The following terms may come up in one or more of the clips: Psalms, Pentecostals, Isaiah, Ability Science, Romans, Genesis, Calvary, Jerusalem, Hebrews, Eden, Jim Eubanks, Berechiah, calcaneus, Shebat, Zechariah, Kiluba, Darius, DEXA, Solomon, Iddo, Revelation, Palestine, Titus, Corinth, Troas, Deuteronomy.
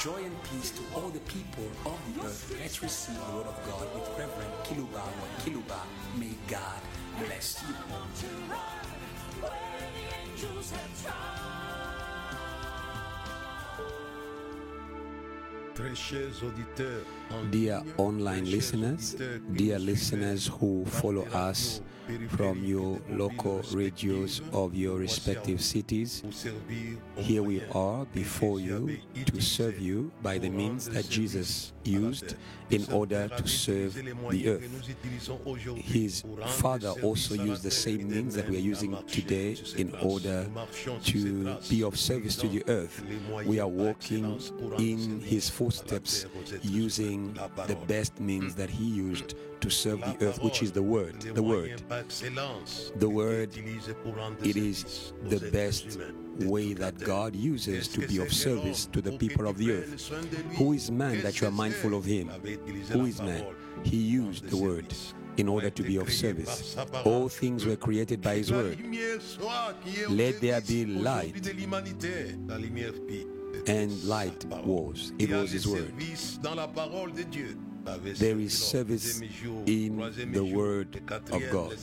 joy and peace to all the people of the earth. Let's receive the word of God with Reverend Kiluba or Kiluba. May God bless you. Dear online listeners, dear listeners who follow us from your local radios of your respective cities, here we are before you to serve you by the means that Jesus used in order to serve the earth. His Father also used the same means that we are using today in order to be of service to the earth. We are walking in His footsteps using the best means that He used to serve the earth, which is the Word. The Word, it is the best way that God uses to be of service to the people of the earth. Who is man that you are mindful of him? Who is man? He used the Word in order to be of service. All things were created by His Word. Let there be light. And light was. It was His Word. There is service in the Word of God.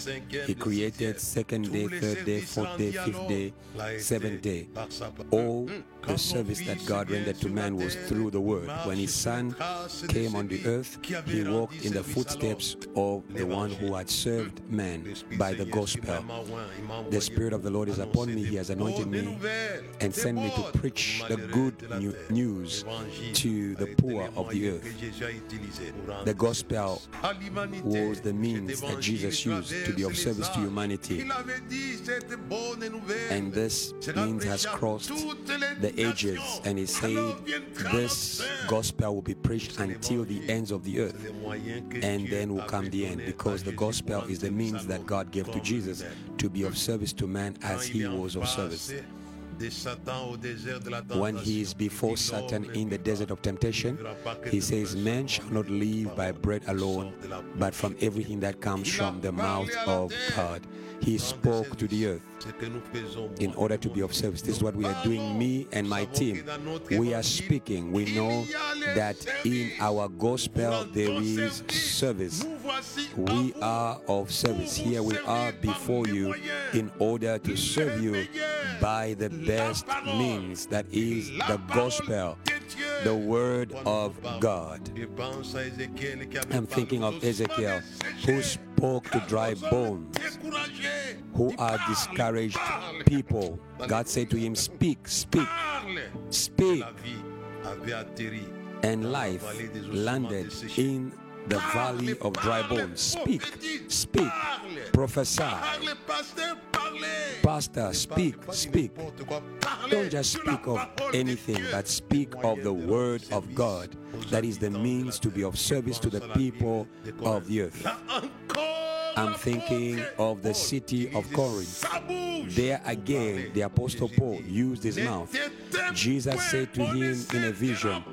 He created second day, third day, fourth day, fifth day, seventh day. All the service that God rendered to man was through the Word. When His Son came on the earth, He walked in the footsteps of the one who had served man by the gospel. The Spirit of the Lord is upon me. He has anointed me and sent me to preach the good news to the poor of the earth. The gospel was the means that Jesus used to be of service to humanity. And this means has crossed the ages. And He said, this gospel will be preached until the ends of the earth. And then will come the end, because the gospel is the means that God gave to Jesus to be of service to man as He was of service. When he is before Satan in the desert of temptation, he says, man shall not live by bread alone, but from everything that comes from the mouth of God. He spoke to the earth in order to be of service. This is what we are doing, me and my team. We are speaking. We know that in our gospel there is service. We are of service. Here we are before you in order to serve you by the best means that is the gospel, the Word of God. I'm thinking of Ezekiel, who spoke to dry bones, who are discouraged people. God said to him, speak, speak, speak. And life landed in the valley of dry bones. Speak, speak, prophesy. Pastor, speak, speak. Don't just speak of anything, but speak of the Word of God. That is the means to be of service to the people of the earth. I'm thinking of the city of Corinth. There again, the Apostle Paul used his mouth. Jesus said to him in a vision,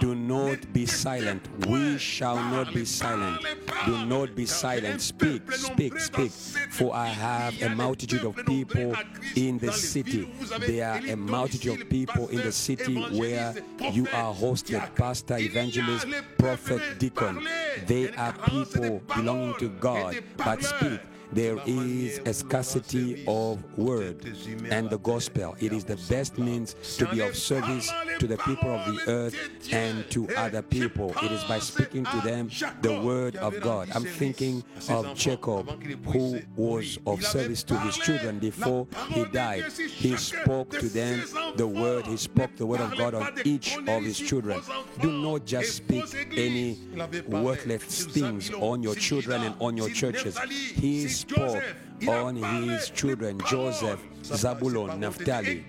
do not be silent. We shall not be silent. Do not be silent. Speak, speak, speak. For I have a multitude of people in the city. There are a multitude of people in the city where you are hosted. Pastor, evangelist, prophet, deacon. They are people belonging to God. But speak. There is a scarcity of word and the gospel. It is the best means to be of service to the people of the earth and to other people. It is by speaking to them the Word of God. I'm thinking of Jacob, who was of service to his children before he died. He spoke to them the Word. He spoke the Word of God on each of his children. Do not just speak any worthless things on your children and on your churches. He spoke on his children, Joseph, Zabulon, Naphtali,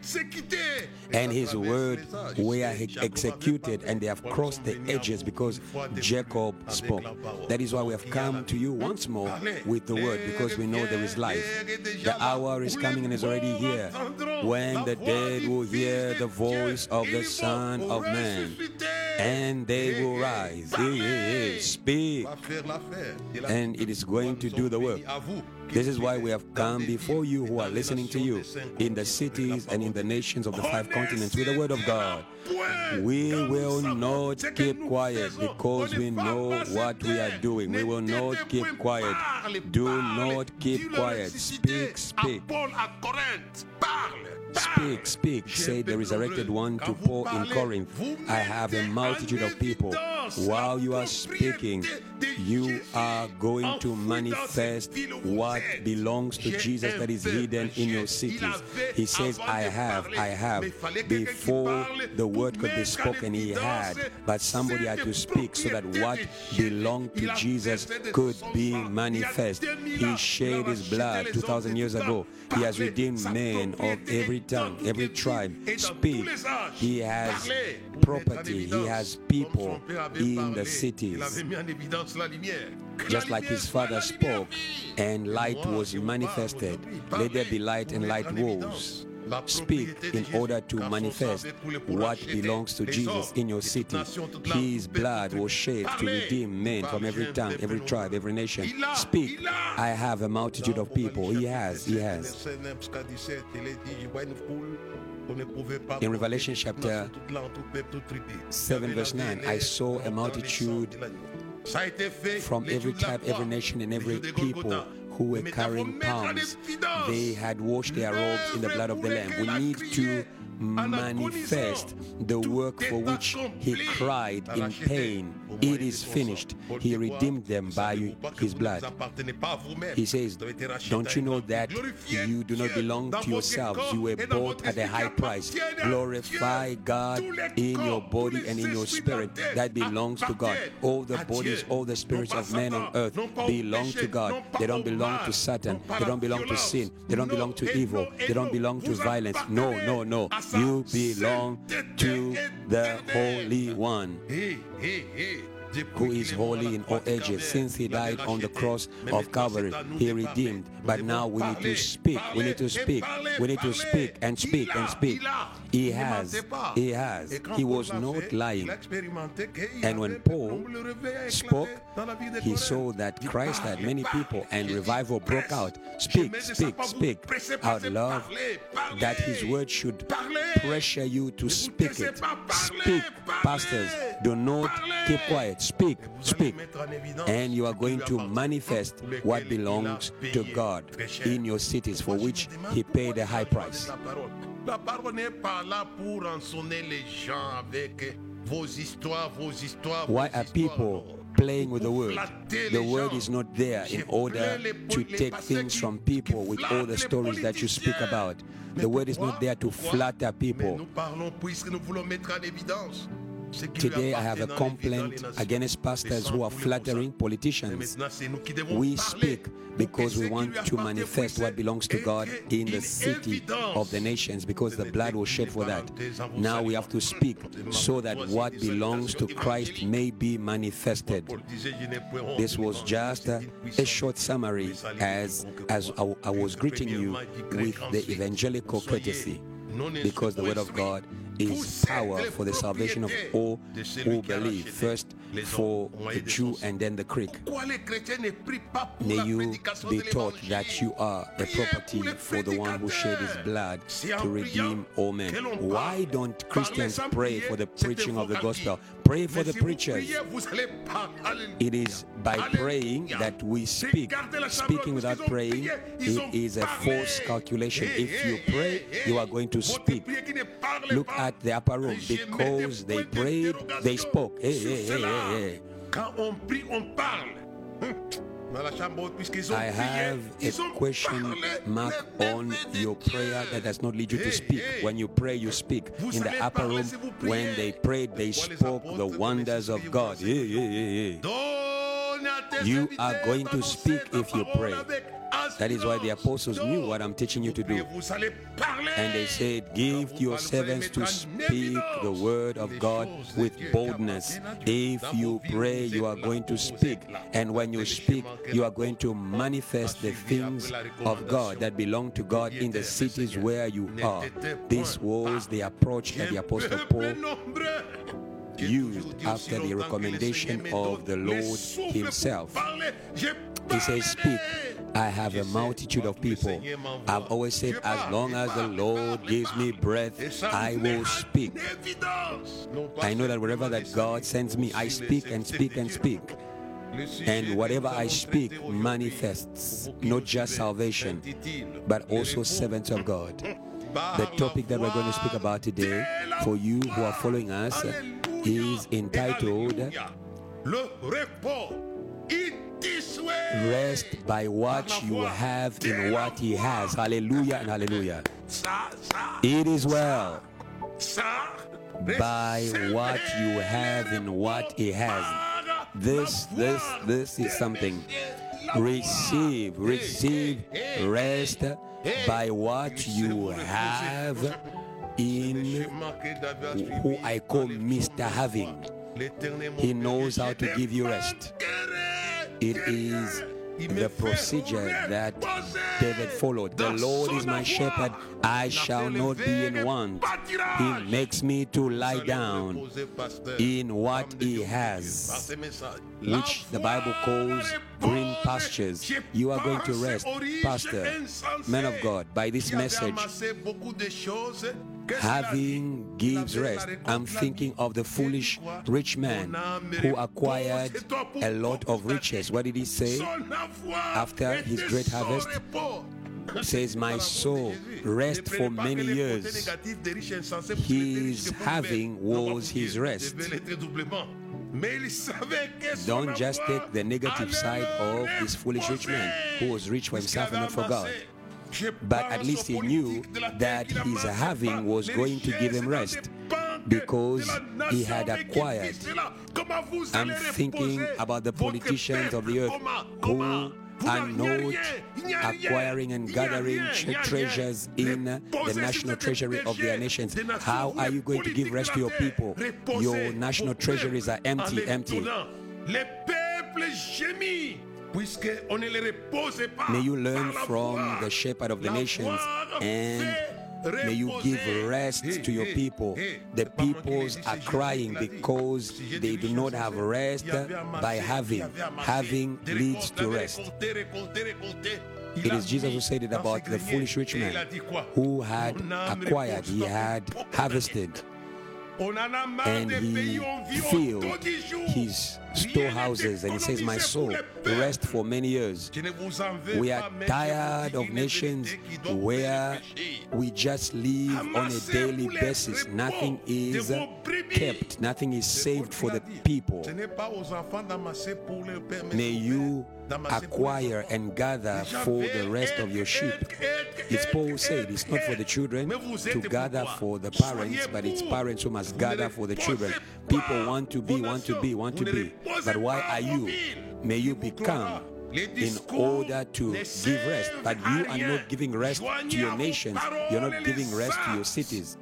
and his word were executed, and they have crossed the edges because Jacob spoke. That is why we have come to you once more with the Word, because we know there is life. The hour is coming and is already here when the dead will hear the voice of the Son of Man, and they will rise. Speak, and it is going to do the work. This is why we have come before you who are listening to you in the cities and in the nations of the five continents with the word of God. We will not keep quiet because we know what we are doing. We will not keep quiet. Do not keep quiet. Speak, speak. Speak, speak, said the resurrected one to Paul in Corinth. I have a multitude of people. While you are speaking, you are going to manifest what belongs to Jesus that is hidden in your cities. He says, I have. Before the word could be spoken, he had. But somebody had to speak so that what belonged to Jesus could be manifest. He shed his blood 2,000 years ago. He has redeemed men of every tongue, every tribe. Speak. He has property. He has people in the cities. Just like his father spoke, and light was manifested. Let there be light, and light was. Speak in order to manifest what belongs to Jesus in your city. His blood was shed to redeem men from every tongue, every tribe, every nation. Speak. I have a multitude of people. He has. In Revelation chapter 7 verse 9, I saw a multitude from every tribe, every nation, and every people who were carrying palms. They had washed their robes in the blood of the Lamb. We need to manifest the work for which he cried in pain. It is finished. He redeemed them by his blood. He says, don't you know that you do not belong to yourselves? You were bought at a high price. Glorify God in your body and in your spirit. That belongs to God. All the bodies, all the spirits of men on earth belong to God. They don't belong to Satan. They don't belong to sin. They don't belong to evil. They don't belong to violence. No. You belong to the Holy One, who is holy in all ages. Since he died on the cross of Calvary, he redeemed. But now we need to speak. We need to speak. We need to speak and speak and speak. He has. He was not lying. And when Paul spoke, he saw that Christ had many people and revival broke out. Speak. I would love that his word should pressure you to speak it. Speak, pastors. Do not keep quiet. Speak, and you are going to manifest what belongs to God in your cities, for which he paid a high price. Why are people playing with the word? The word is not there in order to take things from people with all the stories that you speak about. The word is not there to flatter people. Today I have a complaint against pastors who are flattering politicians. We speak because we want to manifest what belongs to God in the city of the nations, because the blood was shed for that. Now we have to speak so that what belongs to Christ may be manifested. This was just a short summary as I was greeting you with the evangelical courtesy, because the word of God is power for the salvation of all who believe, first for the Jew and then the Greek. May you be taught that you are a property for the one who shed his blood to redeem all men. Why don't Christians pray for the preaching of the gospel? Pray for the preachers. It is by praying that we speak. Speaking without praying, it is a false calculation. If you pray, you are going to speak. Look at the upper room. Because they prayed, they spoke. Hey. I have a question mark on your prayer that does not lead you to speak. When you pray, you speak. In the upper room, when they prayed, they spoke the wonders of God. You are going to speak if you pray. That is why the apostles knew what I'm teaching you to do. And they said, give your servants to speak the word of God with boldness. If you pray, you are going to speak. And when you speak, you are going to manifest the things of God that belong to God in the cities where you are. This was the approach that the Apostle Paul used after the recommendation of the Lord himself. He says, speak. I have a multitude of people. I've always said, as long as the Lord gives me breath, I will speak. I know that wherever that God sends me, I speak and speak and speak. And whatever I speak manifests not just salvation, but also servants of God. The topic that we're going to speak about today, for you who are following us, is entitled Rest by what you have in what He has. Hallelujah and hallelujah. It is well. By what you have in what He has. This is something. Receive rest by what you have in who I call Mr. Having. He knows how to give you rest. It is the procedure that David followed. The Lord is my shepherd, I shall not be in want. He makes me to lie down in what He has, which the Bible calls green pastures. You are going to rest, Pastor, man of God, by this message. Having gives rest. I'm thinking of the foolish rich man who acquired a lot of riches. What did he say after his great harvest? Says, my soul rest for many years. His having was his rest. Don't just take the negative side of this foolish rich man who was rich for himself and not for God. But at least he knew that his having was going to give him rest because he had acquired. I'm thinking about the politicians of the earth who are not acquiring and gathering treasures in the national treasury of their nations. How are you going to give rest to your people? Your national treasuries are empty. May you learn from the shepherd of the nations, and may you give rest to your people. The peoples are crying because they do not have rest by having. Having leads to rest. It is Jesus who said it about the foolish rich man who had acquired, he had harvested. And he filled his storehouses, and he says, my soul, rest for many years. We are tired of nations where we just live on a daily basis. Nothing is kept, nothing is saved for the people. May you acquire and gather for the rest of your sheep. It's Paul said, it's not for the children to gather for the parents, but it's parents who must gather for the children. People want to be. But why are you? May you become in order to give rest. But you are not giving rest to your nations. You're not giving rest to your cities.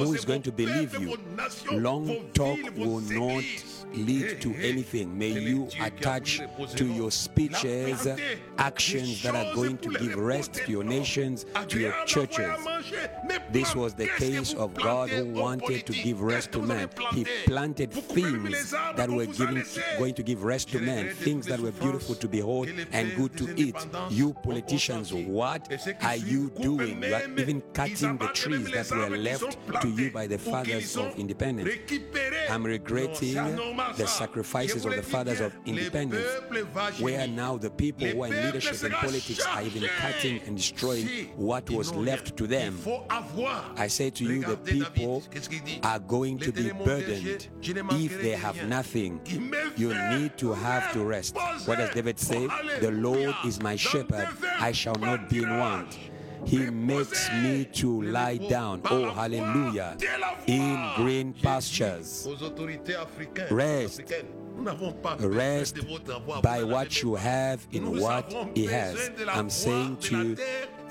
Who is going to believe you? Long talk will not lead to anything. May you attach to your speeches actions that are going to give rest to your nations, to your churches. This was the case of God who wanted to give rest to man. He planted things that were going to give rest to man, things that were beautiful to behold and good to eat. You politicians, what are you doing? You are even cutting the trees that were left to you by the fathers of independence. I'm regretting the sacrifices of the fathers of independence, where now the people who are in leadership and politics are even cutting and destroying what was left to them. I say to you, the people are going to be burdened if they have nothing. You need to have to rest. What does David say? The Lord is my shepherd, I shall not be in want. He makes me to lie down, oh hallelujah, in green pastures. Rest by what you have in what He has. I'm saying to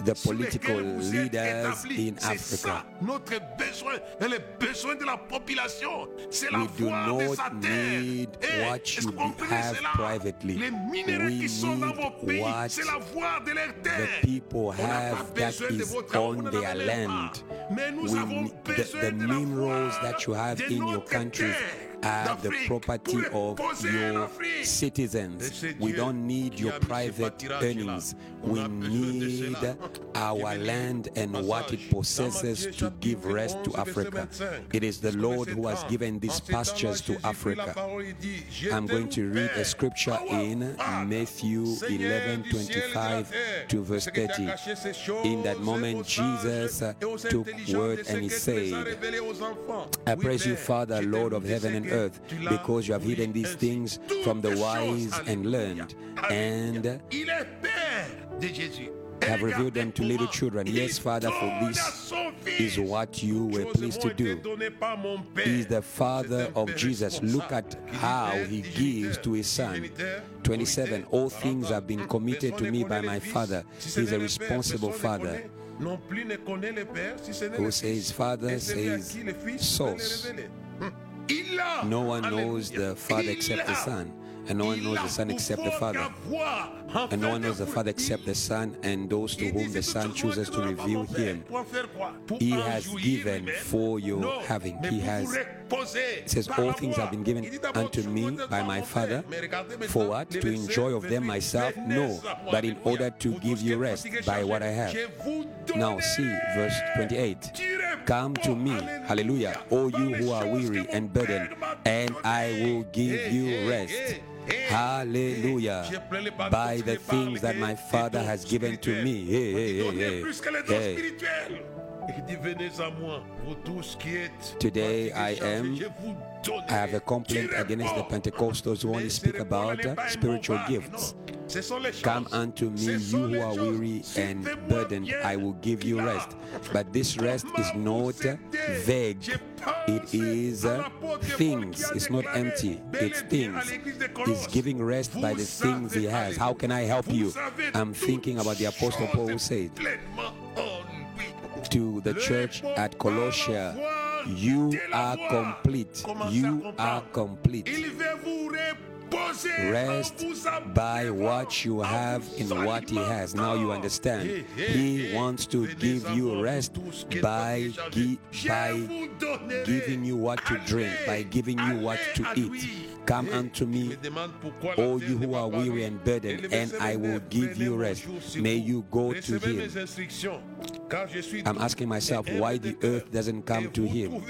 the political leaders in Africa, we do not need what you have privately. We need what the people have that is on their land. The minerals that you have in your country are the property of your citizens. We don't need your private earnings. We need our land and what it possesses to give rest to Africa. It is the Lord who has given these pastures to Africa. I'm going to read a scripture in Matthew 11:25 to verse 30. In that moment, Jesus took word and he said, I praise you, Father, Lord of heaven and earth, because you have hidden these things from the wise and learned, and have revealed them to little children. Yes, Father, for this is what you were pleased to do. He is the Father of Jesus. Look at how he gives to his Son. 27, all things have been committed to me by my Father. He is a responsible Father. Who says Father, says source. No one knows the Father except the Son. And no one knows the Son except the Father. And no one knows the Father except the Son and those to whom the Son chooses to reveal him. He has given for your having. He has. It says, all things have been given unto me by my Father. For what? To enjoy of them myself? No, but in order to give you rest by what I have. Now see, verse 28. Come to me, hallelujah, all you who are weary and burdened, and I will give you rest. Hallelujah, by the things that my Father has given to me. Today I have a complaint against the Pentecostals who only speak about spiritual gifts. Come unto me, you who are weary and burdened, I will give you rest. But this rest is not vague. It is things. It's not empty. It's things. He's giving rest by the things he has. How can I help you? I'm thinking about the Apostle Paul who said to the church at Colossia, you are complete. You are complete. Rest by what you have in what he has. Now you understand. He wants to give you rest by giving you what to drink, by giving you what to eat. Come unto me, all you who are weary and burdened, and I will give you rest. May you go to him. I'm asking myself why the earth doesn't come to him.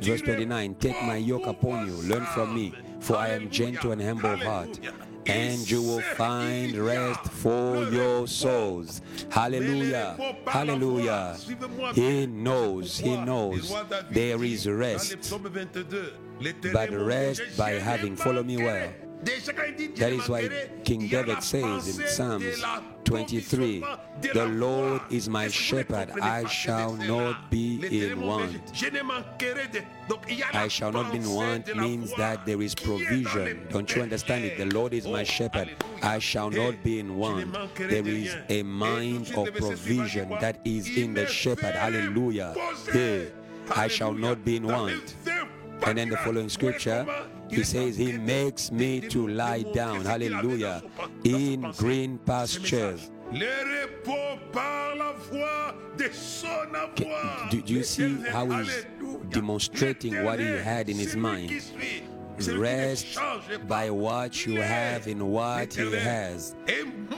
Verse 29, take my yoke upon you, learn from me, for I am gentle and humble of heart, and you will find rest for your souls. Hallelujah, hallelujah. He knows there is rest, but rest by having. Follow me well. That is why King David says in Psalms 23, the Lord is my shepherd, I shall not be in want. I shall not be in want means that there is provision. Don't you understand it? The Lord is my shepherd, I shall not be in want. There is a mind of provision that is in the shepherd. Hallelujah. Hey, I shall not be in want. And then the following scripture, he says, he makes me to lie down, hallelujah, in green pastures. Do you see how he's demonstrating what he had in his mind? Rest by what you have in what he has.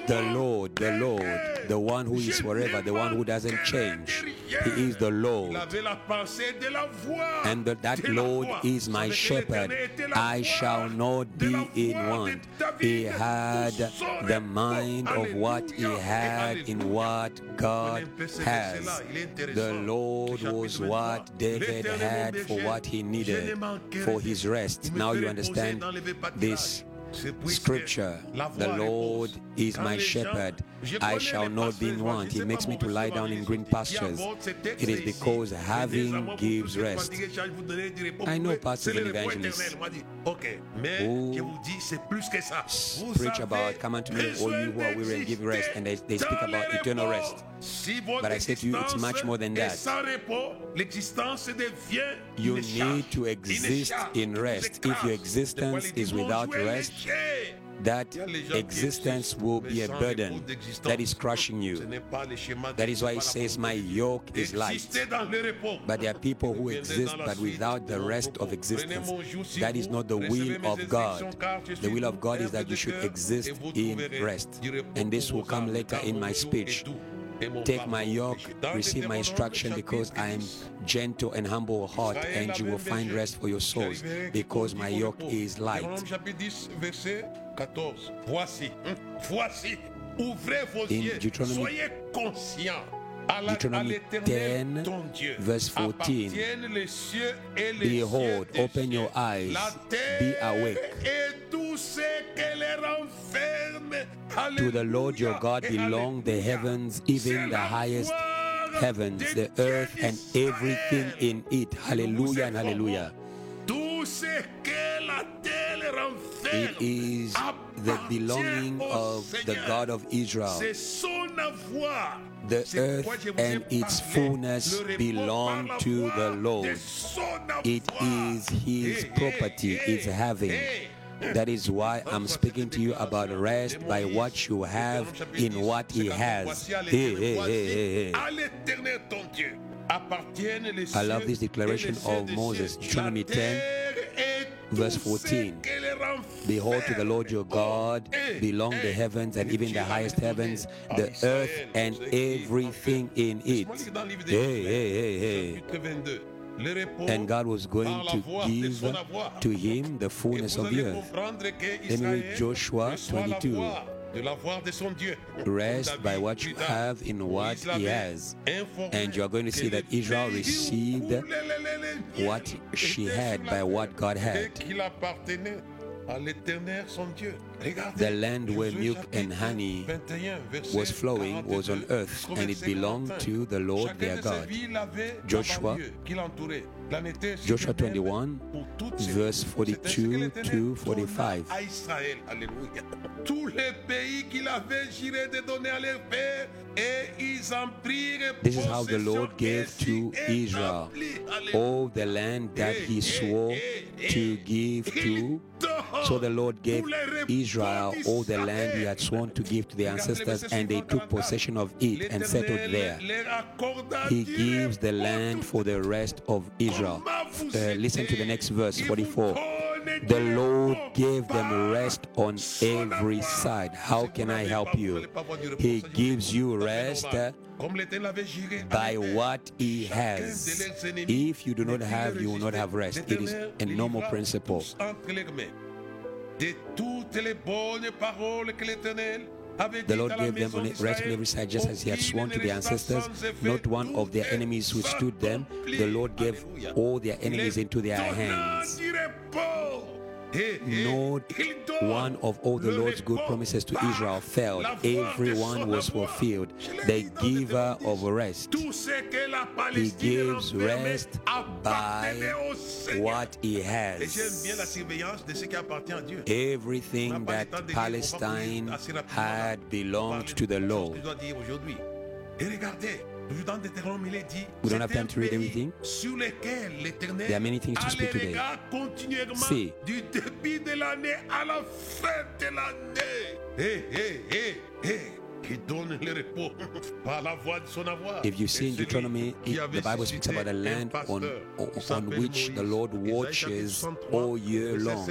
The Lord, the one who is forever, the one who doesn't change. He is the Lord. And that Lord is my shepherd. I shall not be in want. He had the mind of what he had in what God has. The Lord was what David had for what he needed for his rest. Now you understand this scripture. The Lord is my shepherd, I shall not be in want. He makes me to lie down in green pastures. It is because having gives rest. I know pastors and evangelists who preach about come unto me, all you who are weary and give rest, and they speak about eternal rest. But I say to you, it's much more than that. You need to exist in rest. If your existence is without rest, that existence will be a burden that is crushing you. That is why it says, my yoke is light. But there are people who exist, but without the rest of existence. That is not the will of God. The will of God is that you should exist in rest. And this will come later in my speech. Take my yoke, receive my instruction, because I am gentle and humble of heart, and you will find rest for your souls, because my yoke is light. In Deuteronomy 10, verse 14, behold, open your eyes, be awake. To the Lord your God belong the heavens, even the highest heavens, the earth and everything in it. Hallelujah and hallelujah. It is the belonging of the God of Israel. The earth and its fullness belong to the Lord. It is his property, its having. That is why I'm speaking to you about rest by what you have in what he has. I love this declaration of Moses, Deuteronomy 10, verse 14. Behold, to the Lord your God belong the heavens and even the highest heavens, the earth and everything in it. And God was going to give to him the fullness of the earth. Let me read Joshua 22. Rest by what you have in what he has. And you are going to see that Israel received what she had by what God had. The land where milk and honey was flowing was on earth, and it belonged to the Lord their God. Joshua 21, verse 42 to 45. This is how the Lord gave to Israel all the land that he swore to give to. So the Lord gave Israel all the land he had sworn to give to their ancestors, and they took possession of it and settled there. He gives the land for the rest of Israel. Listen to the next verse, 44. The Lord gave them rest on every side. How can I help you? He gives you rest by what he has. If you do not have, you will not have rest. It is a normal principle. The Lord gave them rest on every side, just as he had sworn to their ancestors. Not one of their enemies withstood them. The Lord gave all their enemies into their hands. Not one of all the Lord's good promises to Israel failed. Everyone was fulfilled. The giver of rest. He gives rest by what he has. Everything that Palestine had belonged to the Lord. We don't have time to read everything. There are many things to speak today. See, if you see in Deuteronomy, the Bible speaks about a land on which the Lord watches all year long.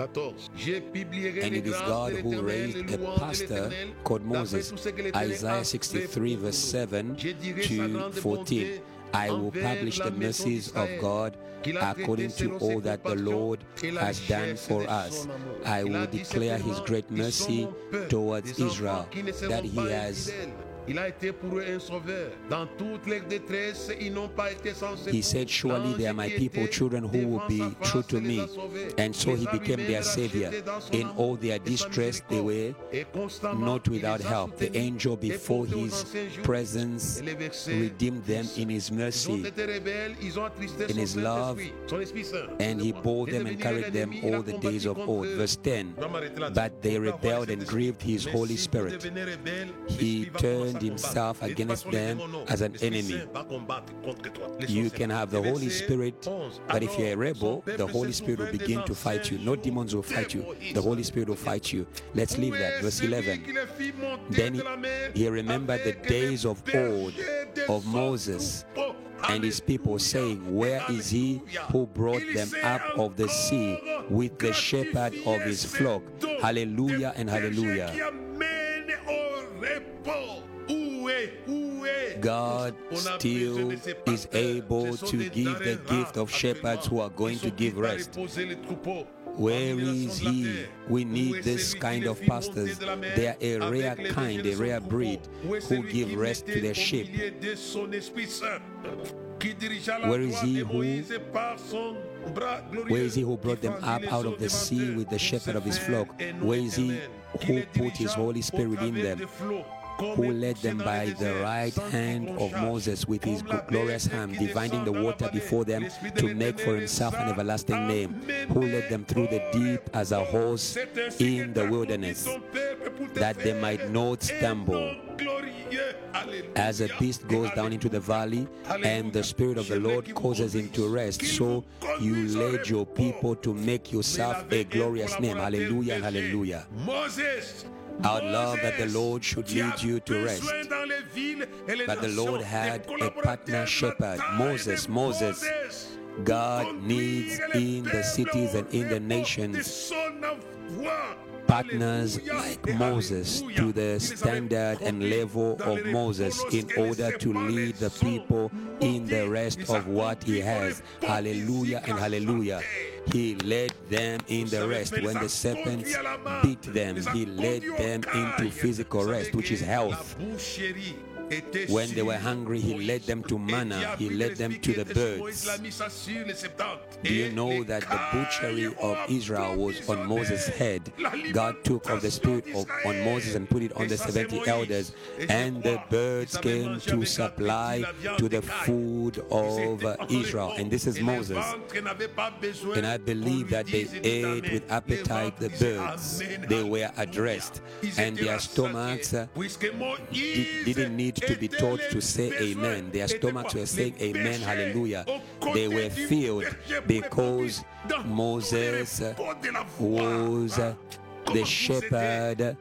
And it is God who raised a pastor called Moses, Isaiah 63, verse 7 to 14. I will publish the mercies of God according to all that the Lord has done for us. I will declare his great mercy towards Israel, that he has... He said, surely they are my people, children who will be true to me. And so he became their savior. In all their distress, they were not without help. The angel before his presence redeemed them in his mercy, in his love, and he bore them and carried them all the days of old. Verse 10, but they rebelled and grieved his Holy Spirit. He turned positioned himself against them as an enemy. You can have the Holy Spirit, but if you're a rebel, the Holy Spirit will begin to fight you. No demons will fight you. The Holy Spirit will fight you. Let's leave that. Verse 11. Then he remembered the days of old of Moses and his people, saying, where is he who brought them up of the sea with the shepherd of his flock? Hallelujah and hallelujah. God still is able to give the gift of shepherds who are going to give rest. Where is he? We need this kind of pastors. They are a rare kind, a rare breed, who give rest to their sheep. Where is he who brought them up out of the sea with the shepherd of his flock? Where is he who put his Holy Spirit in them? Who led them by the right hand of Moses with his glorious hand, dividing the water before them to make for himself an everlasting name, who led them through the deep as a horse in the wilderness, that they might not stumble. As a beast goes down into the valley and the Spirit of the Lord causes him to rest, so you led your people to make yourself a glorious name. Hallelujah and hallelujah. I would love that the Lord should lead you to rest. But the Lord had a partner shepherd, Moses. God needs in the cities and in the nations partners like Moses to the standard and level of Moses in order to lead the people in the rest of what he has. Hallelujah and hallelujah. He led them in the rest. When the serpents beat them, he led them into physical rest, which is health. When they were hungry, he led them to manna. He led them to the birds. Do you know that the butchery of Israel was on Moses' head? God took of the spirit on Moses and put it on the 70 elders, and the birds came to supply to the food of Israel. And this is Moses. And I believe that they ate with appetite the birds. They were addressed, and their stomachs didn't need to be taught to say amen. Their stomachs were saying amen, hallelujah. They were filled because Moses was the shepherd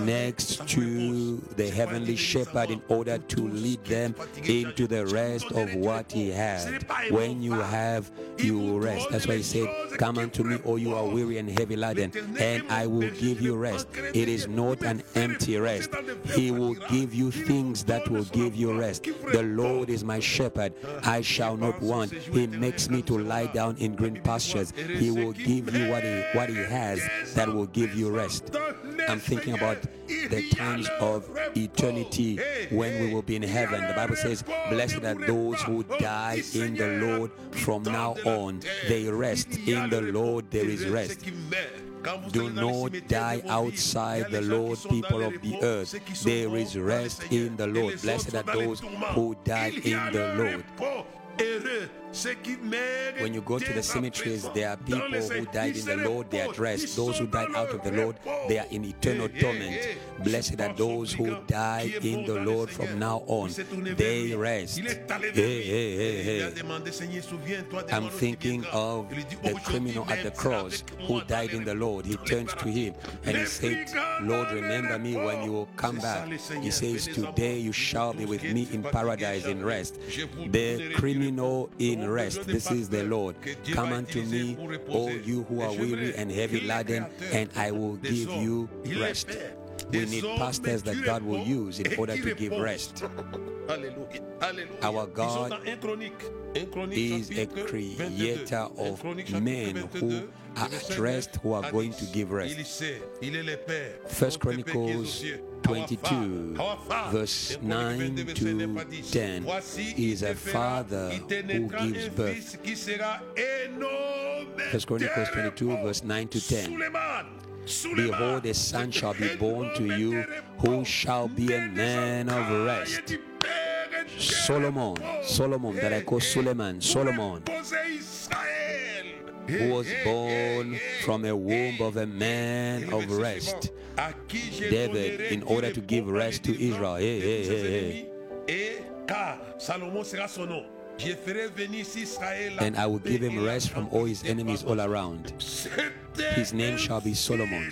next to the heavenly shepherd in order to lead them into the rest of what he had. When you have, you will rest. That's why he said, come unto me, all you are weary and heavy laden, and I will give you rest. It is not an empty rest. He will give you things that will give you rest. The Lord is my shepherd, I shall not want. He makes me to lie down in green pastures. He will give you what he has that will give you rest. I'm thinking about the times of eternity when we will be in heaven. The Bible says, blessed are those who die in the Lord. From now on, they rest. In the Lord, there is rest. Do not die outside the Lord, people of the earth. There is rest in the Lord. Blessed are those who die in the Lord. When you go to the cemeteries, there are people who died in the Lord, they are dressed. Those who died out of the Lord, they are in eternal torment. Blessed are those who die in the Lord from now on. They rest. I'm thinking of the criminal at the cross who died in the Lord. He turned to him and he said, Lord, remember me when you will come back. He says, today you shall be with me in paradise in rest. The criminal in rest. This is the Lord. Come unto me, all you who are weary and heavy laden, and I will give you rest. We need pastors that God will use in order to give rest. Our God is a creator of men who are at rest, who are going to give rest. 1 Chronicles 22, verse 9 to 10, is a father who gives birth. 1 Chronicles 22, verse 9 to 10. Behold, a son shall be born to you, who shall be a man of rest. Solomon, that I call Sulaiman, Solomon, who was born from a womb of a man of rest. David in order to give rest to Israel. And I will give him rest from all his enemies all around. His name shall be Solomon.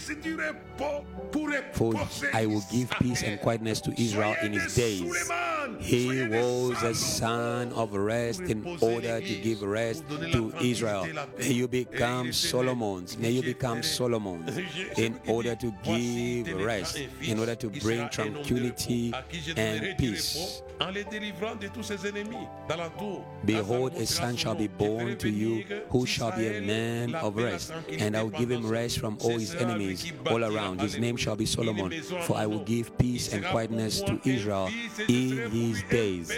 For I will give peace and quietness to Israel in his days. He was a son of rest in order to give rest to Israel. May you become Solomons. May you become Solomons in order to give rest, in order to bring tranquility and peace. Behold, a son shall be born to you, who shall be a man of rest, and I will give him rest from all his enemies all around. His name shall be Solomon, for I will give peace and quietness to Israel in his days.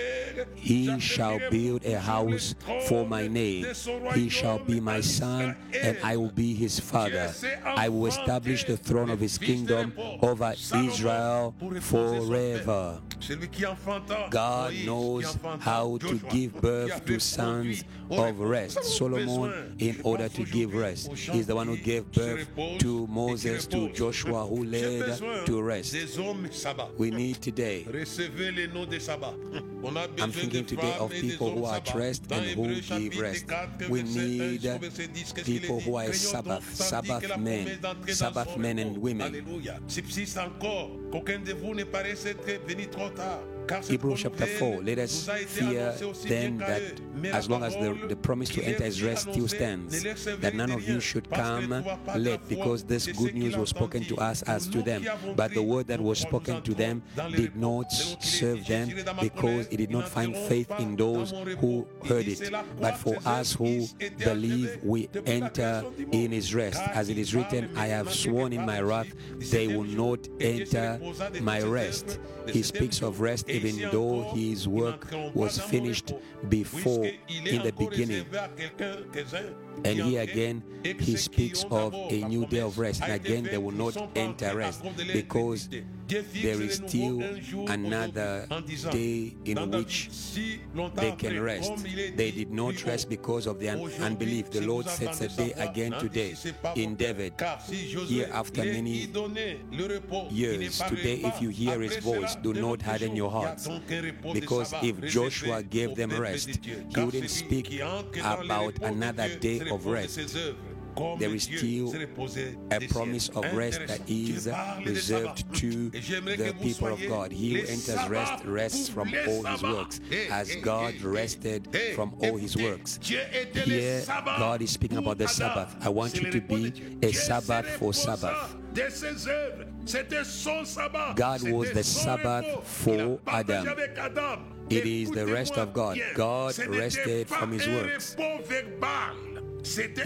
He shall build a house for my name. He shall be my son, and I will be his father. I will establish the throne of his kingdom over Israel forever. God knows how to give birth to sons of rest. Solomon, in order to give rest, is the one who gave birth to Moses, to Joshua, who led to rest. We need today. I'm thinking today of people who are at rest and who give rest. We need people who are Sabbath men and women. Hebrews chapter 4, let us fear then that as long as the promise to enter his rest still stands, that none of you should come late, because this good news was spoken to us as to them. But the word that was spoken to them did not serve them, because it did not find faith in those who heard it. But for us who believe, we enter in his rest. As it is written, I have sworn in my wrath, they will not enter my rest. He speaks of rest even though his work was finished before in the beginning. And here again, he speaks of a new day of rest. And again, they will not enter rest, because there is still another day in which they can rest. They did not rest because of their unbelief. The Lord sets a day again today in David. Here after many years, today if you hear his voice, do not harden your hearts. Because if Joshua gave them rest, he wouldn't speak about another day of rest. There is still a promise of rest that is reserved to the people of God. He who enters rest rests from all his works, as God rested from all his works. Here, God is speaking about the Sabbath. I want you to be a Sabbath for Sabbath. God was the Sabbath for Adam. It is the rest of God. God rested from his works.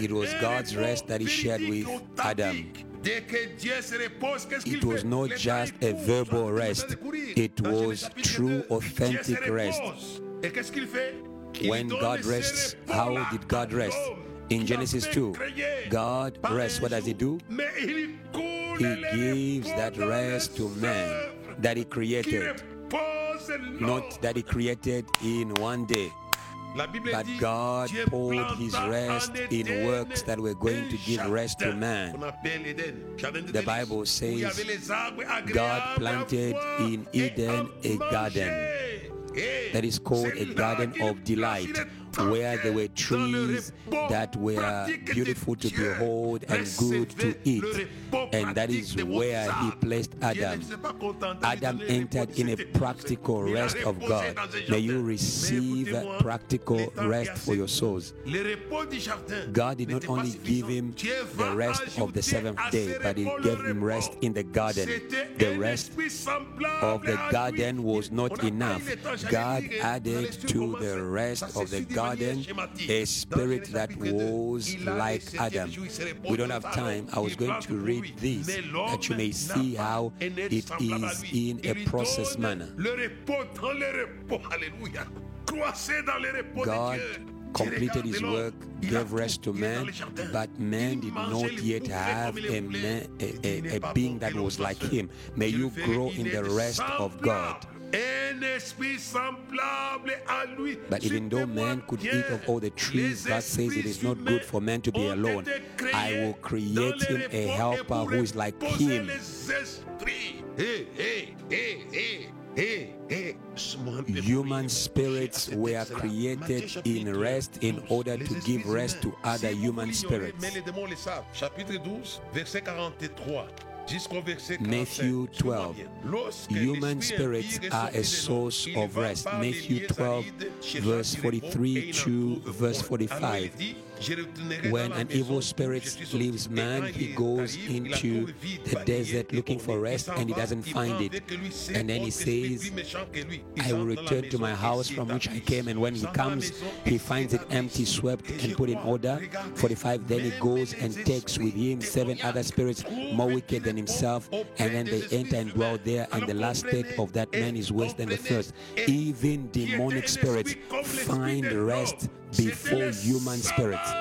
It was God's rest that he shared with Adam. It was not just a verbal rest. It was true, authentic rest. When God rests, how did God rest? In Genesis 2, God rests. What does he do? He gives that rest to man that he created. Not that he created in one day. But God poured his rest in works that were going to give rest to man. The Bible says God planted in Eden a garden that is called a garden of delight, where there were trees that were beautiful to behold and good to eat. And that is where he placed Adam. Adam entered in a practical rest of God. May you receive a practical rest for your souls. God did not only give him the rest of the seventh day, but he gave him rest in the garden. The rest of the garden was not enough. God added to the rest of the garden a spirit that was like Adam. We don't have time. I was going to read this that you may see how it is in a process manner. God completed his work, gave rest to man, but man did not yet have a being that was like him. May you grow in the rest of God. But even though man could eat of all the trees, God says it is not good for man to be alone. I will create him a helper who is like him. Human spirits were created in rest in order to give rest to other human spirits. Matthew 12, human spirits are a source of rest. Matthew 12, verse 43 to verse 45. When an evil spirit leaves man, he goes into the desert looking for rest and he doesn't find it. And then he says, I will return to my house from which I came. And when he comes, he finds it empty, swept, and put in order. 45, then he goes and takes with him 7 other spirits more wicked than himself. And then they enter and dwell there. And the last state of that man is worse than the first. Even demonic spirits find rest before human spirits.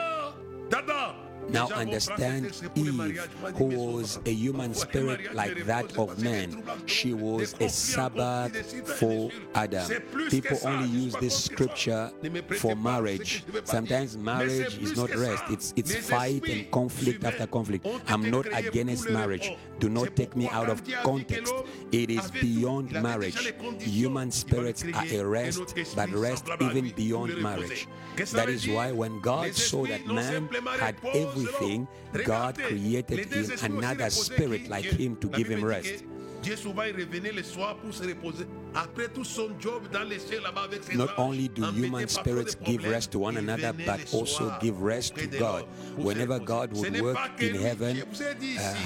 Now understand Eve, who was a human spirit like that of man. She was a Sabbath for Adam. People only use this scripture for marriage. Sometimes marriage is not rest. It's fight and conflict after conflict. I'm not against marriage. Do not take me out of context. It is beyond marriage. Human spirits are a rest, but rest even beyond marriage. That is why when God saw that man had everything, God created him another spirit like him to give him rest. Not only do human spirits give rest to one another, but also give rest to God. Whenever God would work in heaven,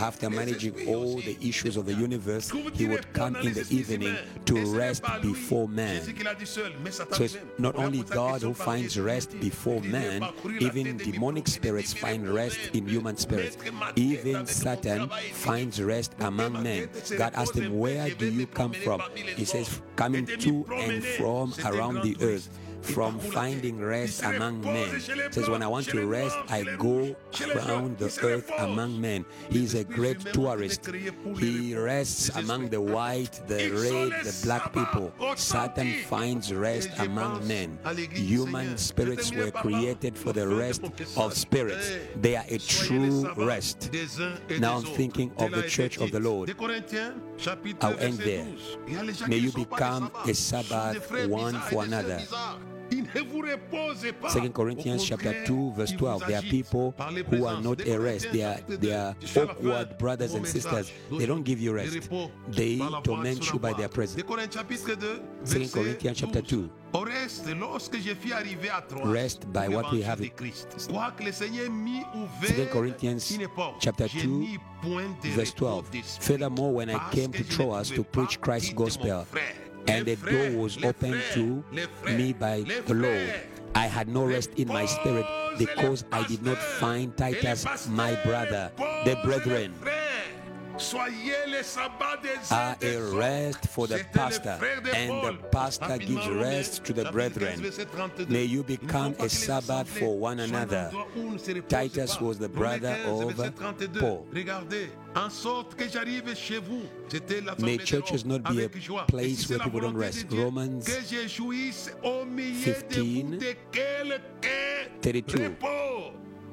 after managing all the issues of the universe, he would come in the evening to rest before man. So it's not only God who finds rest before man, even demonic spirits find rest in human spirits. Even Satan finds rest among men. God asked him, where do you come from? He says, coming to and from around the earth, from finding rest among men. He says, when I want to rest, I go around the earth among men. He is a great tourist. He rests among the white, the red, the black people. Satan finds rest among men. Human spirits were created for the rest of spirits. They are a true rest. Now I'm thinking of the church of the Lord. I'll end there. May you become a Sabbath one for another. 2 Corinthians chapter 2 verse 12. There are people who are not a rest. They are awkward brothers and sisters. They don't give you rest. They torment you by their presence. 2 Corinthians chapter 2. Rest by what we have in Christ. 2 Corinthians chapter 2 verse 12. Furthermore, when I came to Troas to preach Christ's gospel, and the door was opened to me by the Lord, I had no rest in my spirit, because I did not find Titus, my brother. The brethren are a rest for the pastor, and the pastor gives rest to the brethren. May you become a Sabbath for one another. Titus was the brother of Paul. May churches not be a place where people don't rest. Romans 15:32.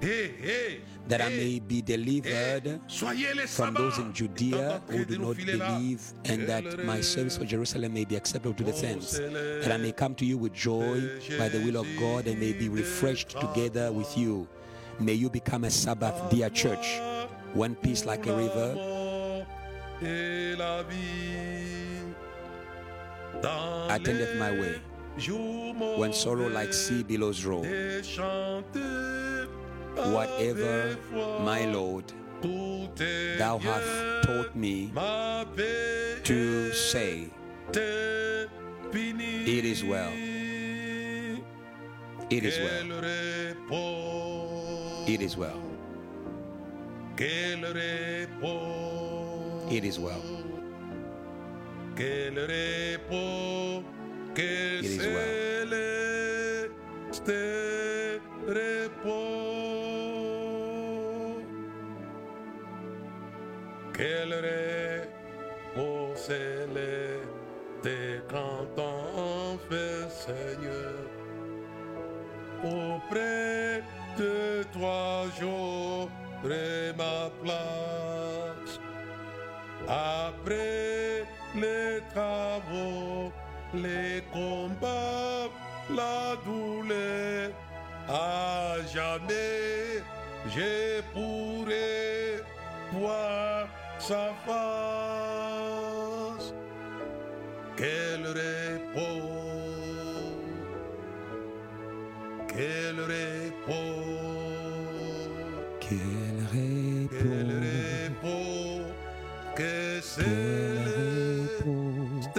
That I may be delivered from those in Judea who do not believe, and that my service for Jerusalem may be acceptable to the saints, that I may come to you with joy by the will of God and may be refreshed together with you. May you become a Sabbath, dear church. One piece like a river attendeth my way, when sorrow like sea billows roll. Whatever, my Lord, thou hast taught me to say, it is well. It is well. It is well. It is well. It is well. tes cantons fait, Seigneur, auprès de toi j'aurai ma place. Après les travaux, les combats, la douleur, à jamais je pourrai voir sa face. Quel repos, quel repos, quel repos, quel repos que céleste repos,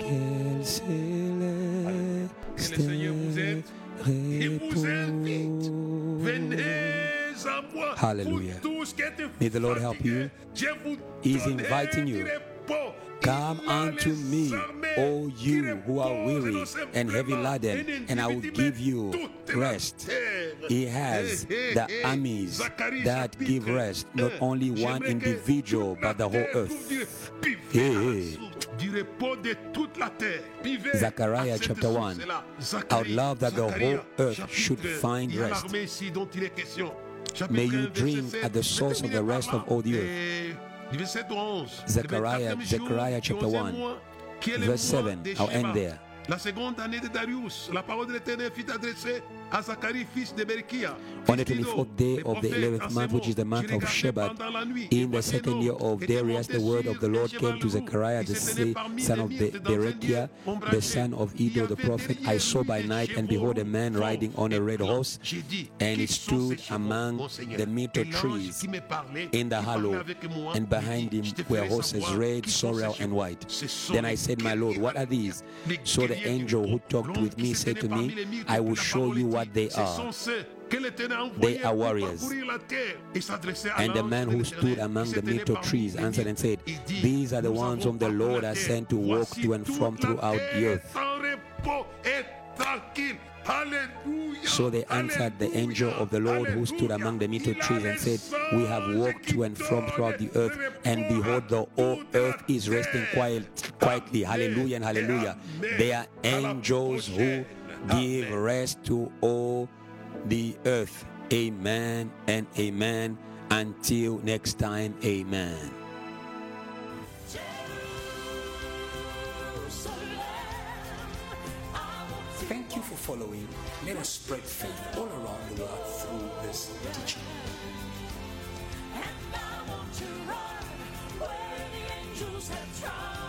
quel céleste que le Seigneur vous aide et vous invite. Venez à moi. Hallelujah. May the Lord help you. He's inviting you. Come unto me, all you who are weary and heavy laden, and I will give you rest. He has the armies that give rest, not only one individual, but the whole earth. Zechariah chapter 1. I would love that the whole earth should find rest. May you dream at the source of the rest of all the earth. Zechariah chapter 1, verse 7. I'll end there. On the 24th day of the 11th month, which is the month of Shebat, in the second year of Darius, the word of the Lord came to Zechariah, the son of Berechiah, the son of Iddo the prophet. I saw by night, and behold, a man riding on a red horse, and he stood among the myrtle trees in the hollow, and behind him were horses, red, sorrel, and white. Then I said, my Lord, what are these? So the angel who talked with me said to me, I will show you what they are. They are warriors. And the man who stood among the myrtle trees answered and said, these are the ones whom the Lord has sent to walk to and from throughout the earth. So they answered the angel of the Lord who stood among the myrtle trees and said, we have walked to and from throughout the earth, and behold, the whole earth is resting quietly. Hallelujah and hallelujah. They are angels who give rest to all the earth. Amen and amen. Until next time, amen. Thank you for following. Let us spread faith all around the world through this teaching. And I want to run where the angels have tried.